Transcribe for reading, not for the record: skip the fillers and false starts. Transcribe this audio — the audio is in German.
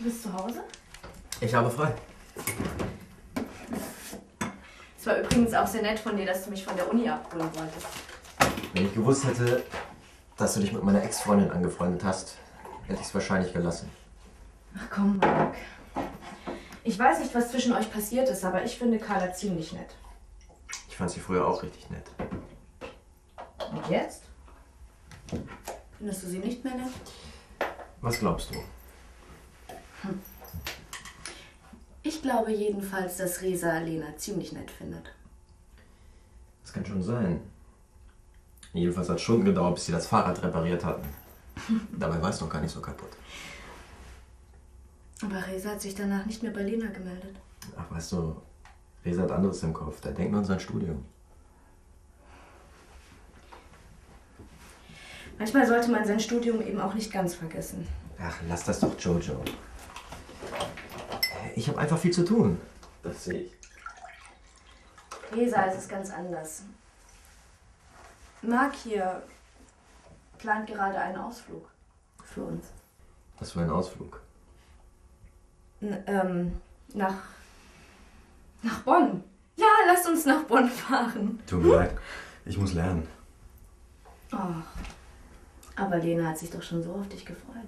Du bist zu Hause? Ich habe frei. Es war übrigens auch sehr nett von dir, dass du mich von der Uni abholen wolltest. Wenn ich gewusst hätte, dass du dich mit meiner Ex-Freundin angefreundet hast, hätte ich es wahrscheinlich gelassen. Ach komm, Marc. Ich weiß nicht, was zwischen euch passiert ist, aber ich finde Carla ziemlich nett. Ich fand sie früher auch richtig nett. Und jetzt? Findest du sie nicht mehr nett? Was glaubst du? Hm. Ich glaube jedenfalls, dass Resa Lena ziemlich nett findet. Das kann schon sein. Jedenfalls hat es Stunden gedauert, bis sie das Fahrrad repariert hatten. Dabei war es noch gar nicht so kaputt. Aber Resa hat sich danach nicht mehr bei Lena gemeldet. Ach, weißt du, Resa hat anderes im Kopf. Da denkt man an sein Studium. Manchmal sollte man sein Studium eben auch nicht ganz vergessen. Ach, lass das doch, Jojo. Ich habe einfach viel zu tun. Das sehe ich. Resa ist es ganz anders. Marc hier plant gerade einen Ausflug für uns. Was für ein Ausflug? Nach Bonn. Ja, lasst uns nach Bonn fahren. Tut mir leid, ich muss lernen. Ach, aber Lena hat sich doch schon so auf dich gefreut.